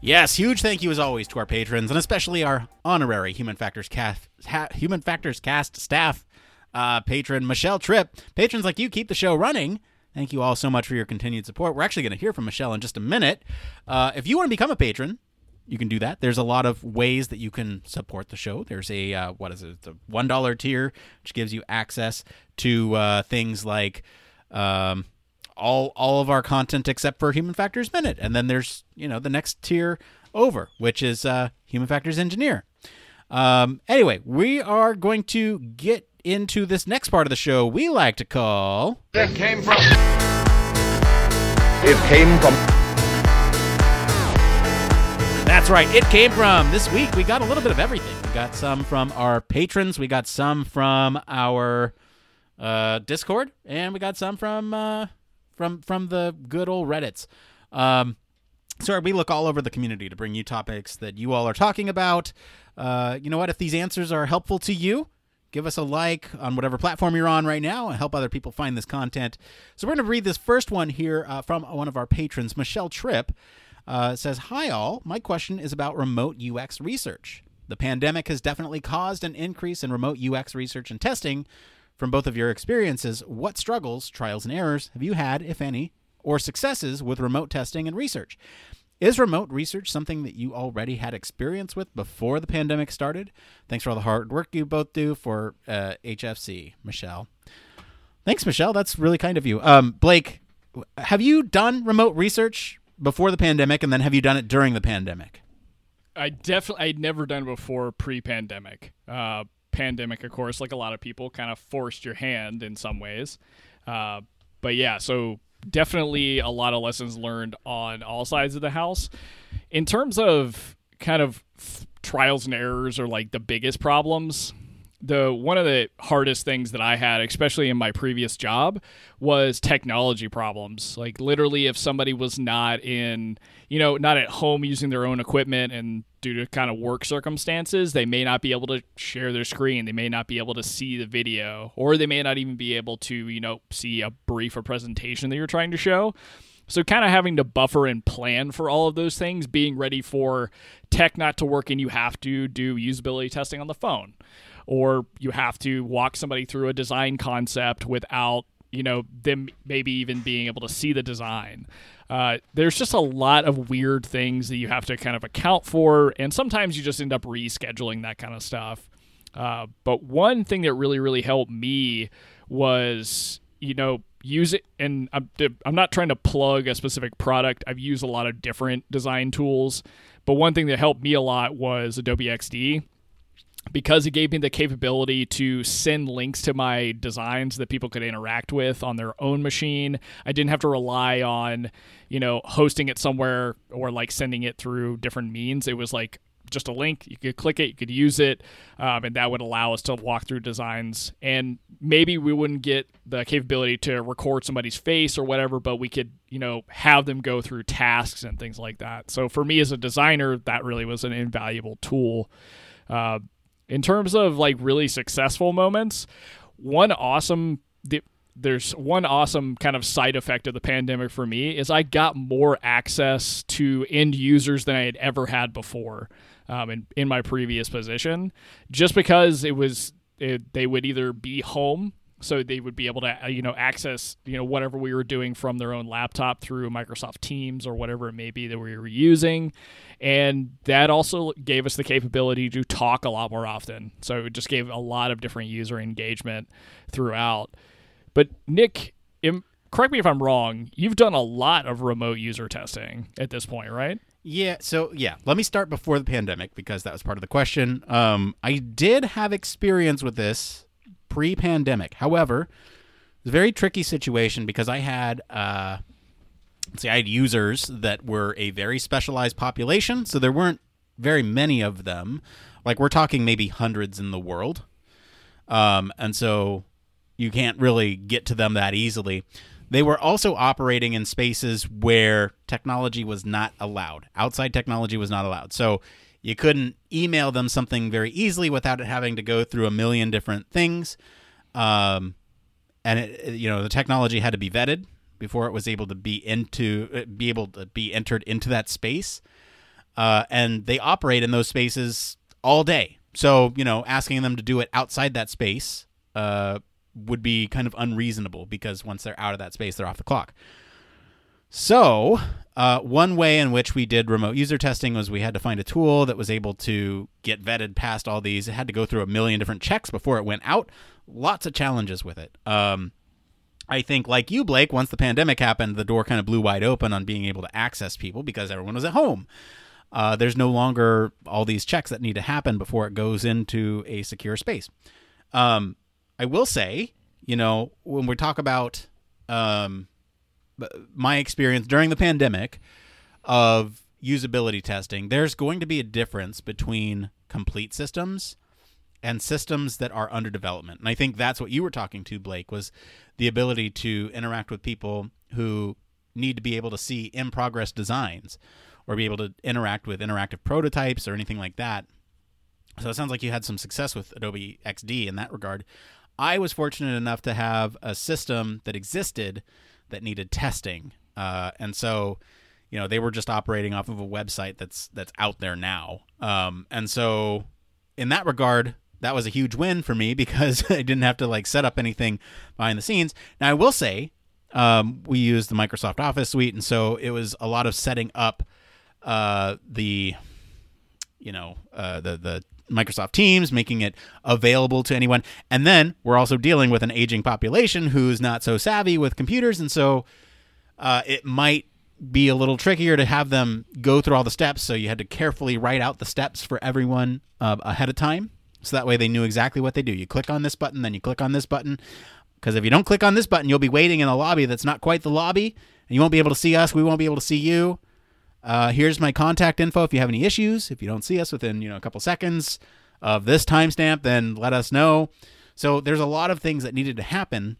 Yes, huge thank you as always to our patrons, and especially our honorary Human Factors Cast, ha, Human Factors Cast staff uh, patron, Michelle Tripp. Patrons like you keep the show running. Thank you all so much for your continued support. We're actually going to hear from Michelle in just a minute. Uh, if you want to become a patron, you can do that. There's a lot of ways that you can support the show. There's a, uh, what is it, the one dollar tier, which gives you access to uh, things like... Um, all all of our content except for Human Factors Minute. And then there's, you know, the next tier over, which is uh, Human Factors Engineer. Um, anyway, we are going to get into this next part of the show we like to call... It came from... It came from... That's right, it came from... This week, we got a little bit of everything. We got some from our patrons. We got some from our uh, Discord. And we got some from... Uh, From from the good old Reddits. Um, so we look all over the community to bring you topics that you all are talking about. Uh, you know what? If these answers are helpful to you, give us a like on whatever platform you're on right now and help other people find this content. So we're going to read this first one here uh, from one of our patrons. Michelle Tripp uh, says, "Hi all, my question is about remote U X research. The pandemic has definitely caused an increase in remote U X research and testing. From both of your experiences, what struggles, trials, and errors have you had, if any, or successes with remote testing and research? Is remote research something that you already had experience with before the pandemic started? Thanks for all the hard work you both do for uh, H F C, Michelle." Thanks, Michelle. That's really kind of you. Um, Blake, have you done remote research before the pandemic, and then have you done it during the pandemic? I definitely, I'd never done before pre-pandemic. Uh Pandemic, of course, like a lot of people, kind of forced your hand in some ways. Uh, but yeah, so definitely a lot of lessons learned on all sides of the house. In terms of kind of f- trials and errors or like the biggest problems, the one of the hardest things that I had, especially in my previous job, was technology problems. Like literally if somebody was not in, you know, not at home using their own equipment and due to kind of work circumstances, they may not be able to share their screen. They may not be able to see the video, or they may not even be able to, you know, see a brief or presentation that you're trying to show. So kind of having to buffer and plan for all of those things, being ready for tech not to work and you have to do usability testing on the phone, or you have to walk somebody through a design concept without, you know, them maybe even being able to see the design. Uh, there's just a lot of weird things that you have to kind of account for, and sometimes you just end up rescheduling that kind of stuff. Uh, but one thing that really, really helped me was, you know, use it, and I'm, I'm not trying to plug a specific product. I've used a lot of different design tools, but one thing that helped me a lot was Adobe X D, because it gave me the capability to send links to my designs that people could interact with on their own machine. I didn't have to rely on, you know, hosting it somewhere or like sending it through different means. It was like just a link. You could click it, you could use it, um, and that would allow us to walk through designs. And maybe we wouldn't get the capability to record somebody's face or whatever, but we could, you know, have them go through tasks and things like that. So for me as a designer, that really was an invaluable tool. Uh, In terms of like really successful moments, one awesome there's one awesome kind of side effect of the pandemic for me is I got more access to end users than I had ever had before, um, in, in my previous position, just because it was it, they would either be home, so they would be able to, you know, access, you know, whatever we were doing from their own laptop through Microsoft Teams or whatever it may be that we were using. And that also gave us the capability to talk a lot more often. So it just gave a lot of different user engagement throughout. But Nick, im- correct me if I'm wrong, you've done a lot of remote user testing at this point, right? Yeah. So yeah, let me start before the pandemic because that was part of the question. Um, I did have experience with this pre-pandemic. However, it was a very tricky situation because I had uh, see, I had users that were a very specialized population, so there weren't very many of them. Like, we're talking maybe hundreds in the world. Um, and so you can't really get to them that easily. They were also operating in spaces where technology was not allowed. Outside technology was not allowed. So you couldn't email them something very easily without it having to go through a million different things. Um, and, it, you know, the technology had to be vetted before it was able to be into be able to be entered into that space. Uh, and they operate in those spaces all day. So, you know, asking them to do it outside that space uh, would be kind of unreasonable, because once they're out of that space, they're off the clock. So uh, one way in which we did remote user testing was we had to find a tool that was able to get vetted past all these. It had to go through a million different checks before it went out. Lots of challenges with it. Um, I think, like you, Blake, once the pandemic happened, the door kind of blew wide open on being able to access people because everyone was at home. Uh, there's no longer all these checks that need to happen before it goes into a secure space. Um, I will say, you know, when we talk about um, my experience during the pandemic of usability testing, there's going to be a difference between complete systems and systems that are under development. And I think that's what you were talking to, Blake, was the ability to interact with people who need to be able to see in-progress designs, or be able to interact with interactive prototypes or anything like that. So it sounds like you had some success with Adobe X D in that regard. I was fortunate enough to have a system that existed that needed testing. Uh, and so, you know, they were just operating off of a website that's that's out there now. Um, and so in that regard, that was a huge win for me because I didn't have to, like, set up anything behind the scenes. Now, I will say um, we used the Microsoft Office suite, and so it was a lot of setting up Uh, the, you know, uh, the the Microsoft Teams, making it available to anyone. And then we're also dealing with an aging population who's not so savvy with computers. And so uh, it might be a little trickier to have them go through all the steps. So you had to carefully write out the steps for everyone uh, ahead of time. So that way they knew exactly what they do. You click on this button, then you click on this button. Because if you don't click on this button, you'll be waiting in a lobby that's not quite the lobby. And you won't be able to see us. We won't be able to see you. Uh, here's my contact info if you have any issues. If you don't see us within, you know, a couple seconds of this timestamp, then let us know. So there's a lot of things that needed to happen,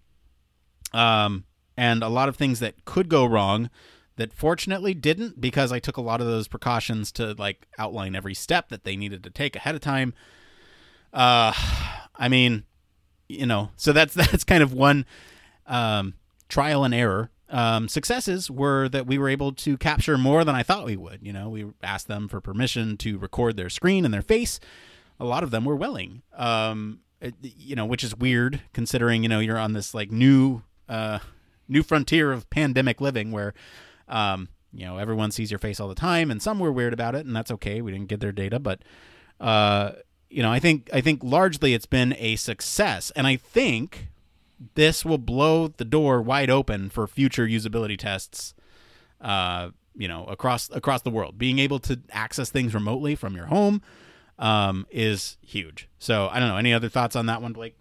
um, and a lot of things that could go wrong that fortunately didn't, because I took a lot of those precautions to, like, outline every step that they needed to take ahead of time. Uh, I mean, you know, so that's that's kind of one um, trial and error. Um, successes were that we were able to capture more than I thought we would. You know, we asked them for permission to record their screen and their face. A lot of them were willing, um, it, you know, which is weird considering, you know, you're on this, like, new, uh, new frontier of pandemic living where, um, you know, everyone sees your face all the time, and some were weird about it, and that's okay. We didn't get their data, but, uh, you know, I think, I think largely it's been a success. And I think this will blow the door wide open for future usability tests, uh, you know, across across the world. Being able to access things remotely from your home um, is huge. So I don't know. Any other thoughts on that one, Blake?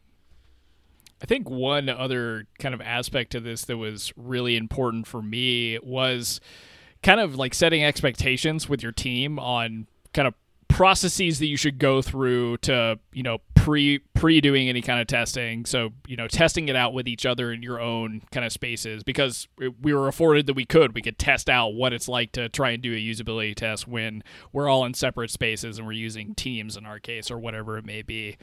I think one other kind of aspect to this that was really important for me was kind of like setting expectations with your team on kind of processes that you should go through to, you know, pre pre doing any kind of testing. So, you know, testing it out with each other in your own kind of spaces, because we were afforded that we could we could test out what it's like to try and do a usability test when we're all in separate spaces and we're using Teams in our case, or whatever it may be.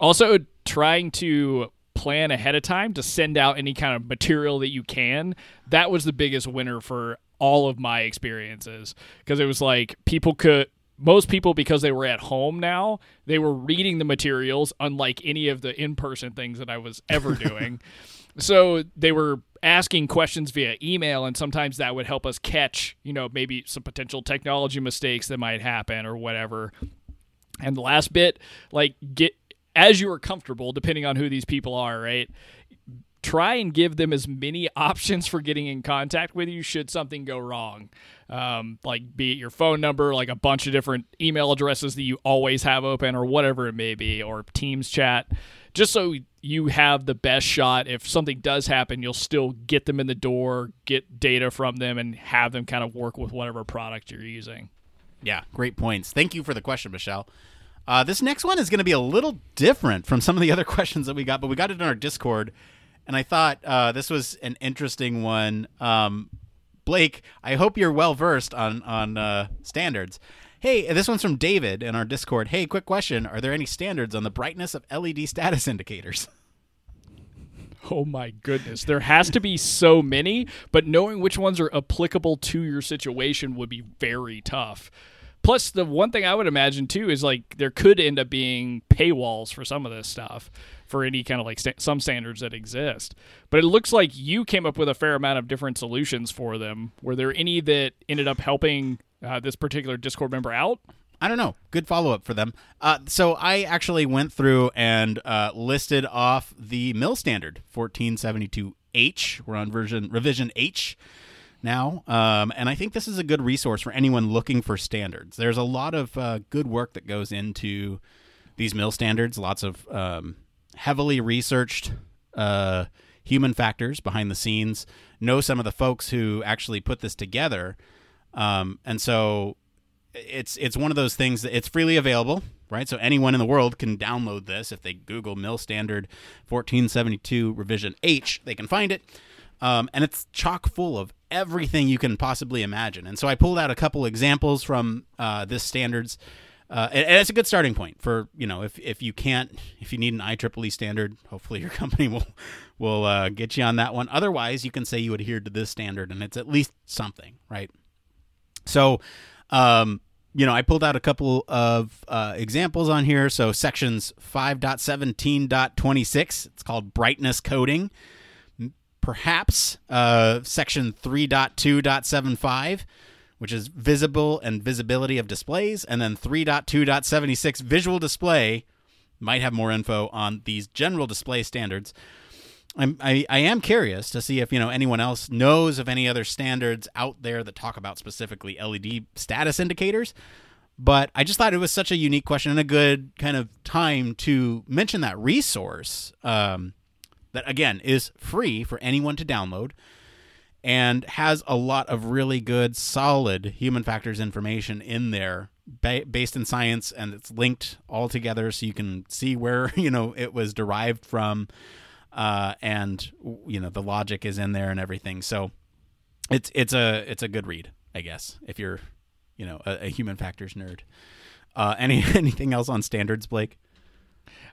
Also, trying to plan ahead of time to send out any kind of material that you can. That was the biggest winner for all of my experiences, because it was like people could. Most people, because they were at home now, they were reading the materials, unlike any of the in-person things that I was ever doing. So they were asking questions via email, and sometimes that would help us catch, you know, maybe some potential technology mistakes that might happen or whatever. And the last bit, like, get as you are comfortable, depending on who these people are, right? Try and give them as many options for getting in contact with you should something go wrong. Um, like, be it your phone number, like a bunch of different email addresses that you always have open, or whatever it may be, or Teams chat. just so you have the best shot. If something does happen, you'll still get them in the door, get data from them, and have them kind of work with whatever product you're using. Yeah, great points. Thank you for the question, Michelle. Uh, this next one is going to be a little different from some of the other questions that we got, but we got it in our Discord, and I thought uh, this was an interesting one. Um, Blake, I hope you're well-versed on, on uh, standards. Hey, this one's from David in our Discord. Hey, quick question. Are there any standards on the brightness of L E D status indicators? Oh, my goodness. There has to be so many, but knowing which ones are applicable to your situation would be very tough. Plus, the one thing I would imagine, too, is like there could end up being paywalls for some of this stuff, for any kind of like st- some standards that exist. But it looks like you came up with a fair amount of different solutions for them. Were there any that ended up helping uh, this particular Discord member out? I don't know. Good follow-up for them. Uh, so I actually went through and uh, listed off the M I L standard, fourteen seventy-two H. We're on version revision H now. Um, and I think this is a good resource for anyone looking for standards. There's a lot of uh, good work that goes into these M I L standards, lots of um, heavily researched uh, human factors behind the scenes, know some of the folks who actually put this together. Um, and so... It's it's one of those things that it's freely available, right? So anyone in the world can download this. If they Google M I L standard fourteen seventy-two revision H, they can find it. Um, and it's chock full of everything you can possibly imagine. And so I pulled out a couple examples from uh, this standards. Uh, and, and it's a good starting point for, you know, if, if you can't, if you need an I triple E standard, hopefully your company will, will uh, get you on that one. Otherwise, you can say you adhered to this standard and it's at least something, right? So... Um, you know, I pulled out a couple of uh, examples on here. So sections five point seventeen point twenty-six, it's called brightness coding. Perhaps uh, section three point two point seventy-five, which is visible and visibility of displays. And then three point two point seventy-six, visual display, might have more info on these general display standards. I'm, I, I am curious to see if, you know, anyone else knows of any other standards out there that talk about specifically L E D status indicators. But I just thought it was such a unique question and a good kind of time to mention that resource um, that, again, is free for anyone to download and has a lot of really good, solid human factors information in there ba- based in science. And it's linked all together so you can see where, you know, it was derived from. Uh, and you know, the logic is in there and everything. So it's, it's a, it's a good read, I guess, if you're, you know, a, a human factors nerd. Uh, any, anything else on standards, Blake?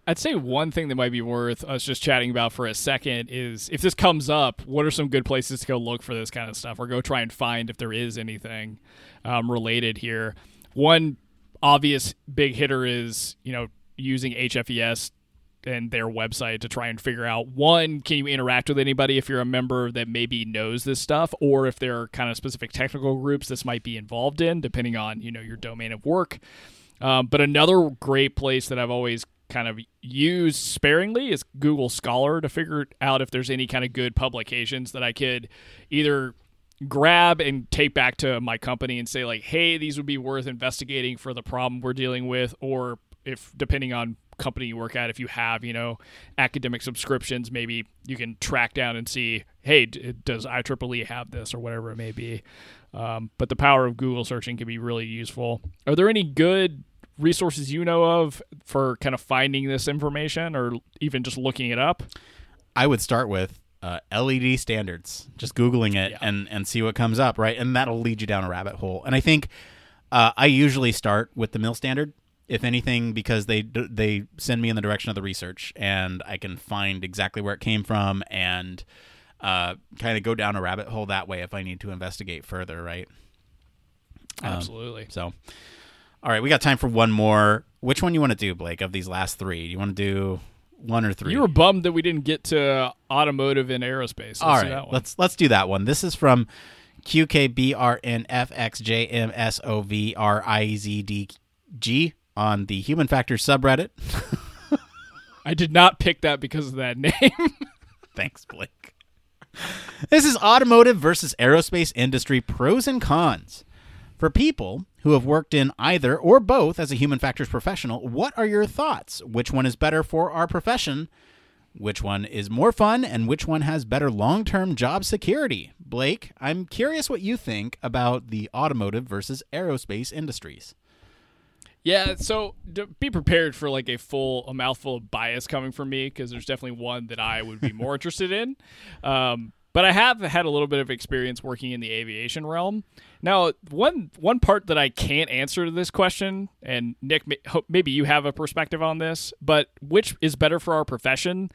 I'd say one thing that might be worth us just chatting about for a second is if this comes up, what are some good places to go look for this kind of stuff or go try and find if there is anything, um, related here. One obvious big hitter is, you know, using H F E S and their website to try and figure out, one, can you interact with anybody if you're a member that maybe knows this stuff, or if there are kind of specific technical groups this might be involved in, depending on, you know, your domain of work. Um, but another great place that I've always kind of used sparingly is Google Scholar to figure out if there's any kind of good publications that I could either grab and take back to my company and say like, hey, these would be worth investigating for the problem we're dealing with, or if, depending on company you work at, if you have, you know, academic subscriptions, maybe you can track down and see, hey, d- does I triple E have this or whatever it may be. Um, but the power of Google searching can be really useful. Are there any good resources you know of for kind of finding this information or even just looking it up? I would start with uh, L E D standards, just Googling it yeah. and, and see what comes up, right? And that'll lead you down a rabbit hole. And I think uh, I usually start with the M I L standard, if anything, because they they send me in the direction of the research and I can find exactly where it came from and uh, kind of go down a rabbit hole that way if I need to investigate further, right? Absolutely. Um, so, all right, we got time for one more. Which one you want to do, Blake, of these last three? Do you want to do one or three? You were bummed that we didn't get to automotive and aerospace. Let's all right, that let's, let's do that one. This is from Q K B R N F X J M S O V R I Z D G. On the Human Factors subreddit. I did not pick that because of that name. Thanks, Blake. This is automotive versus aerospace industry pros and cons. For people who have worked in either or both as a human factors professional. What are your thoughts? Which one is better for our profession? Which one is more fun? And which one has better long-term job security? Blake, I'm curious what you think about the automotive versus aerospace industries. Yeah, so be prepared for like a full a mouthful of bias coming from me, because there's definitely one that I would be more interested in. Um, but I have had a little bit of experience working in the aviation realm. Now, one one part that I can't answer to this question, and Nick, maybe you have a perspective on this, but which is better for our profession?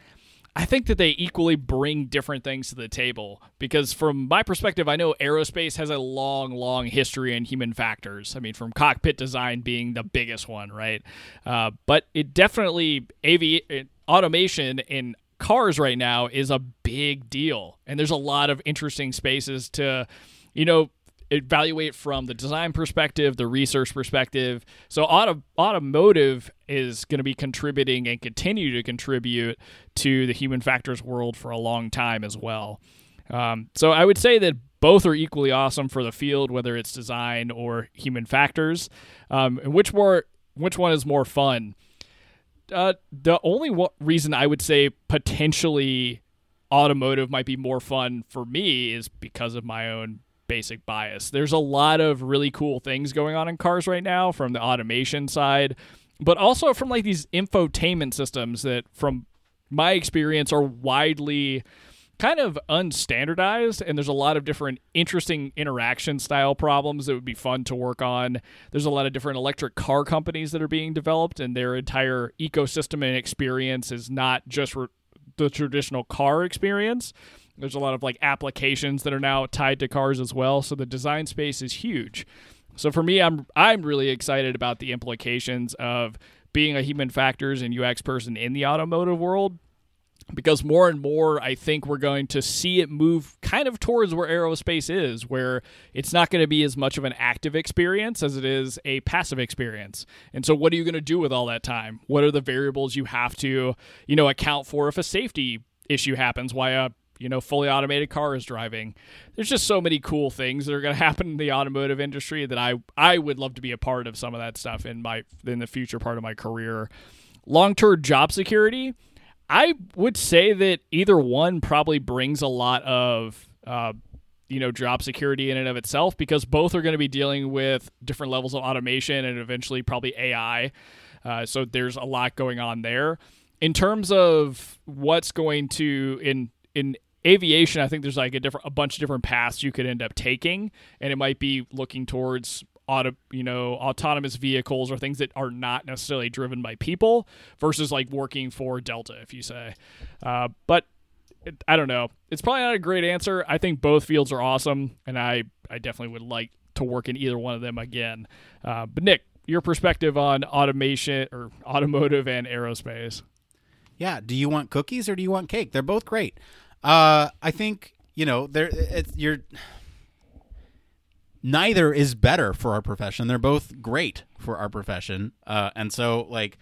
I think that they equally bring different things to the table, because from my perspective, I know aerospace has a long, long history in human factors. I mean, from cockpit design being the biggest one, right? Uh, but it definitely, avi- automation in cars right now is a big deal. And there's a lot of interesting spaces to, you know, evaluate from the design perspective, the research perspective. So auto, automotive is going to be contributing and continue to contribute to the human factors world for a long time as well. Um, so I would say that both are equally awesome for the field, whether it's design or human factors. Um, and which more, which one is more fun? Uh, the only one, reason I would say potentially automotive might be more fun for me is because of my own basic bias. There's a lot of really cool things going on in cars right now from the automation side, but also from like these infotainment systems that from my experience are widely kind of unstandardized, and there's a lot of different interesting interaction style problems that would be fun to work on. There's a lot of different electric car companies that are being developed, and their entire ecosystem and experience is not just re- the traditional car experience. There's a lot of like applications that are now tied to cars as well. So the design space is huge. So for me, I'm I'm really excited about the implications of being a human factors and U X person in the automotive world, because more and more I think we're going to see it move kind of towards where aerospace is, where it's not going to be as much of an active experience as it is a passive experience. And so what are you going to do with all that time? What are the variables you have to, you know, account for if a safety issue happens? Why a You know, fully automated car is driving. There's just so many cool things that are going to happen in the automotive industry that I I would love to be a part of some of that stuff in my in the future part of my career. Long-term job security, I would say that either one probably brings a lot of uh, you know job security in and of itself, because both are going to be dealing with different levels of automation and eventually probably A I. Uh, so there's a lot going on there in terms of what's going to in in aviation. I think there's like a different, a bunch of different paths you could end up taking, and it might be looking towards auto, you know, autonomous vehicles or things that are not necessarily driven by people, versus like working for Delta, if you say. Uh, but it, I don't know. It's probably not a great answer. I think both fields are awesome, and I, I definitely would like to work in either one of them again. Uh, but Nick, your perspective on automation or automotive and aerospace? Yeah. Do you want cookies or do you want cake? They're both great. Uh, I think, you know, there it's you're neither is better for our profession. They're both great for our profession. Uh, and so like,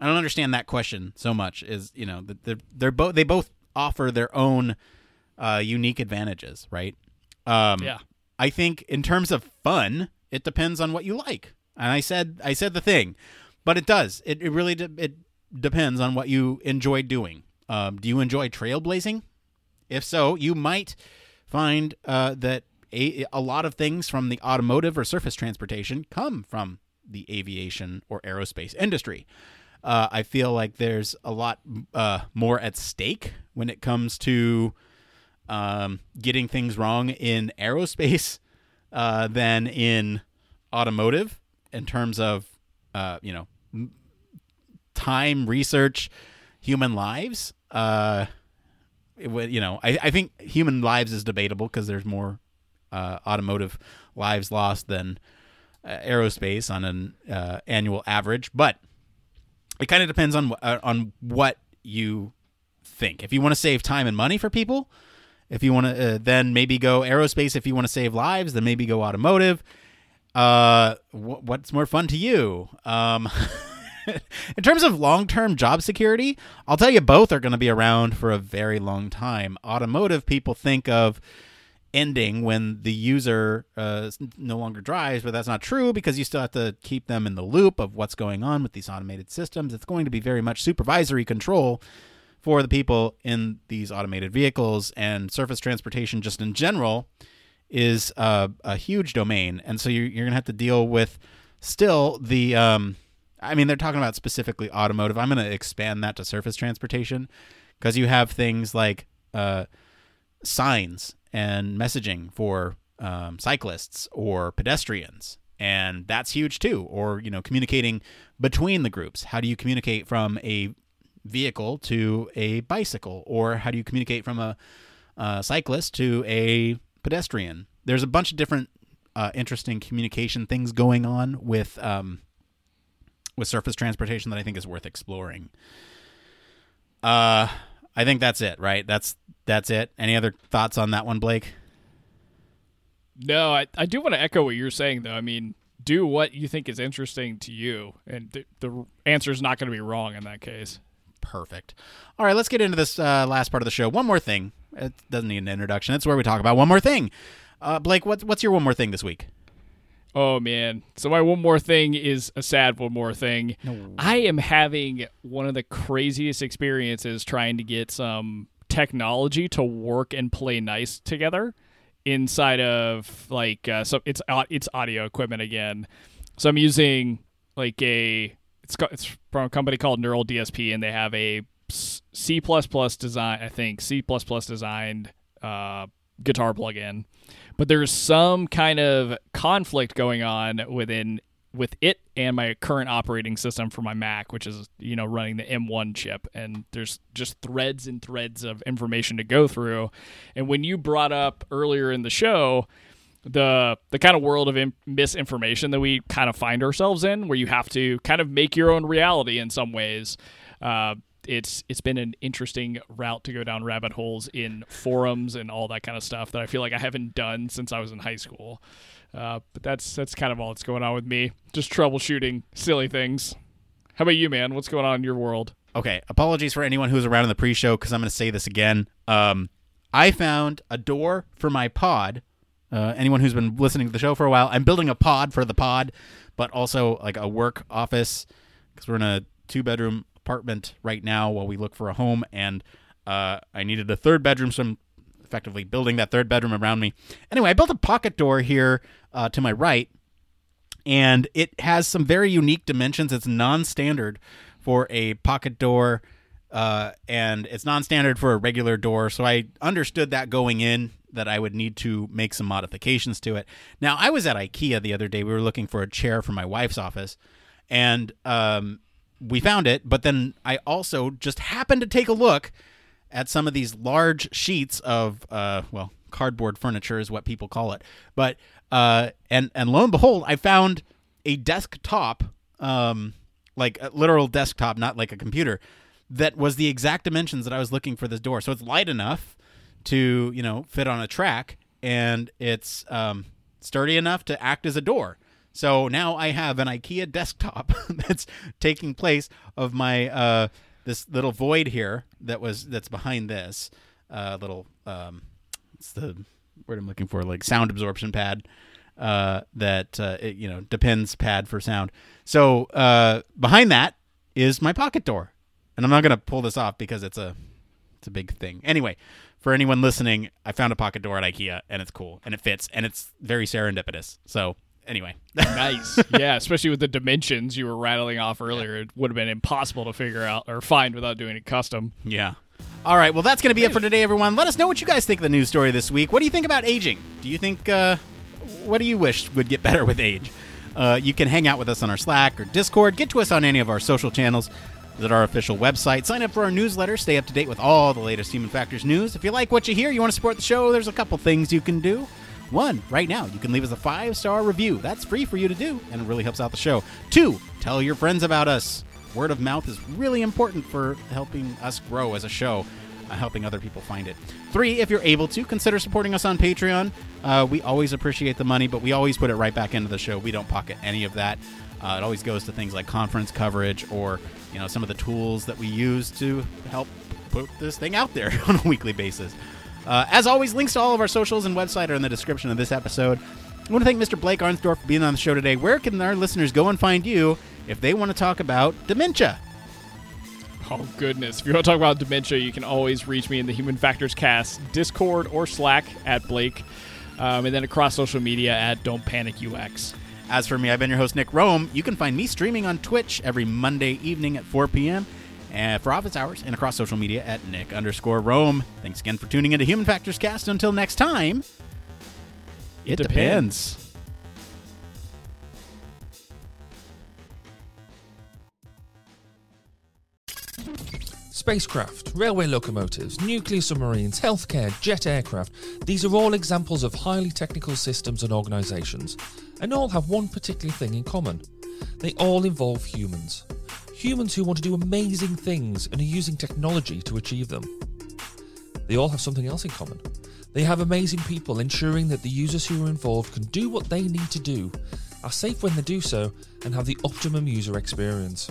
I don't understand that question so much is, you know, that they're, they're both, they both offer their own, uh, unique advantages. Right. Um, yeah. I think in terms of fun, it depends on what you like. And I said, I said the thing, but it does, it, it really, de- it depends on what you enjoy doing. Um, do you enjoy trailblazing? If so, you might find uh, that a, a lot of things from the automotive or surface transportation come from the aviation or aerospace industry. Uh, I feel like there's a lot uh, more at stake when it comes to um, getting things wrong in aerospace uh, than in automotive in terms of, uh, you know, m- time, research, human lives. Uh, It, you know, I, I think human lives is debatable because there's more uh, automotive lives lost than uh, aerospace on an uh, annual average. But it kind of depends on uh, on what you think. If you want to save time and money for people, if you want to, uh, then maybe go aerospace. If you want to save lives, then maybe go automotive. Uh, wh- what's more fun to you? Um, in terms of long-term job security, I'll tell you both are going to be around for a very long time. Automotive people think of ending when the user uh, no longer drives, but that's not true because you still have to keep them in the loop of what's going on with these automated systems. It's going to be very much supervisory control for the people in these automated vehicles, and surface transportation just in general is uh, a huge domain. And so you're, you're going to have to deal with still the, um, I mean, they're talking about specifically automotive. I'm going to expand that to surface transportation because you have things like uh, signs and messaging for um, cyclists or pedestrians. And that's huge too. Or, you know, communicating between the groups. How do you communicate from a vehicle to a bicycle? Or how do you communicate from a uh, cyclist to a pedestrian? There's a bunch of different uh, interesting communication things going on with um, with surface transportation that I think is worth exploring. Uh, I think that's it, right? That's that's it. Any other thoughts on that one, Blake? No, I, I do want to echo what you're saying, though. I mean, do what you think is interesting to you, and th- the answer is not going to be wrong in that case. Perfect. All right, let's get into this uh, last part of the show. One more thing. It doesn't need an introduction. That's where we talk about one more thing. Uh, Blake, what's, what's your one more thing this week? Oh, man. So my one more thing is a sad one more thing. No. I am having one of the craziest experiences trying to get some technology to work and play nice together inside of, like, uh, so it's it's audio equipment again. So I'm using, like, a, it's, it's from a company called Neural D S P, and they have a C plus plus design, I think, C plus plus designed uh, guitar plugin. But there's some kind of conflict going on within with it and my current operating system for my Mac, which is, you know, running the M one chip. And there's just threads and threads of information to go through. And when you brought up earlier in the show the the kind of world of in- misinformation that we kind of find ourselves in, where you have to kind of make your own reality in some ways, uh, it's it's been an interesting route to go down rabbit holes in forums and all that kind of stuff that I feel like I haven't done since I was in high school. Uh, but that's that's kind of all that's going on with me. Just troubleshooting silly things. How about you, man? What's going on in your world? Okay, apologies for anyone who's around in the pre-show because I'm going to say this again. Um, I found a door for my pod. Uh, anyone who's been listening to the show for a while, I'm building a pod for the pod, but also like a work office because we're in a two-bedroom apartment right now while we look for a home, and uh I needed a third bedroom, so I'm effectively building that third bedroom around me. Anyway, I built a pocket door here uh to my right, and it has some very unique dimensions. It's non-standard for a pocket door, uh and it's non-standard for a regular door, so I understood that going in that I would need to make some modifications to it. Now, I was at IKEA the other day. We were looking for a chair for my wife's office, and um we found it, but then I also just happened to take a look at some of these large sheets of, uh, well, cardboard furniture is what people call it. But, uh, and, and lo and behold, I found a desktop, um, like a literal desktop, not like a computer, that was the exact dimensions that I was looking for this door. So it's light enough to, you know, fit on a track, and it's, um, sturdy enough to act as a door. So now I have an IKEA desktop that's taking place of my uh, this little void here that was that's behind this uh, little um, it's the word I'm looking for, like sound absorption pad uh, that uh, it, you know depends pad for sound. So uh, behind that is my pocket door, and I'm not gonna pull this off because it's a it's a big thing. Anyway, for anyone listening, I found a pocket door at IKEA, and it's cool, and it fits, and it's very serendipitous. So. Anyway. Nice. Yeah, especially with the dimensions you were rattling off earlier. It would have been impossible to figure out or find without doing it custom. Yeah. All right, well, that's going to be it for today, everyone. Let us know what you guys think of the news story this week. What do you think about aging? Do you think, uh, what do you wish would get better with age? Uh, you can hang out with us on our Slack or Discord. Get to us on any of our social channels. Visit our official website. Sign up for our newsletter. Stay up to date with all the latest Human Factors news. If you like what you hear, you want to support the show, there's a couple things you can do. One, right now, you can leave us a five-star review. That's free for you to do, and it really helps out the show. Two, tell your friends about us. Word of mouth is really important for helping us grow as a show, uh, helping other people find it. Three, if you're able to, consider supporting us on Patreon. Uh, we always appreciate the money, but we always put it right back into the show. We don't pocket any of that. Uh, it always goes to things like conference coverage or, you know, some of the tools that we use to help put this thing out there on a weekly basis. Uh, as always, links to all of our socials and website are in the description of this episode. I want to thank Mister Blake Arnsdorf for being on the show today. Where can our listeners go and find you if they want to talk about dementia? Oh, goodness. If you want to talk about dementia, you can always reach me in the Human Factors Cast Discord or Slack at Blake, um, and then across social media at Don't Panic U X. As for me, I've been your host, Nick Rome. You can find me streaming on Twitch every Monday evening at four p.m. for office hours and across social media at Nick underscore Rome. Thanks again for tuning into Human Factors Cast. Until next time, it, it depends. depends. Spacecraft, railway locomotives, nuclear submarines, healthcare, jet aircraft, these are all examples of highly technical systems and organisations, and all have one particular thing in common. They all involve humans. Humans who want to do amazing things and are using technology to achieve them. They all have something else in common. They have amazing people ensuring that the users who are involved can do what they need to do, are safe when they do so, and have the optimum user experience.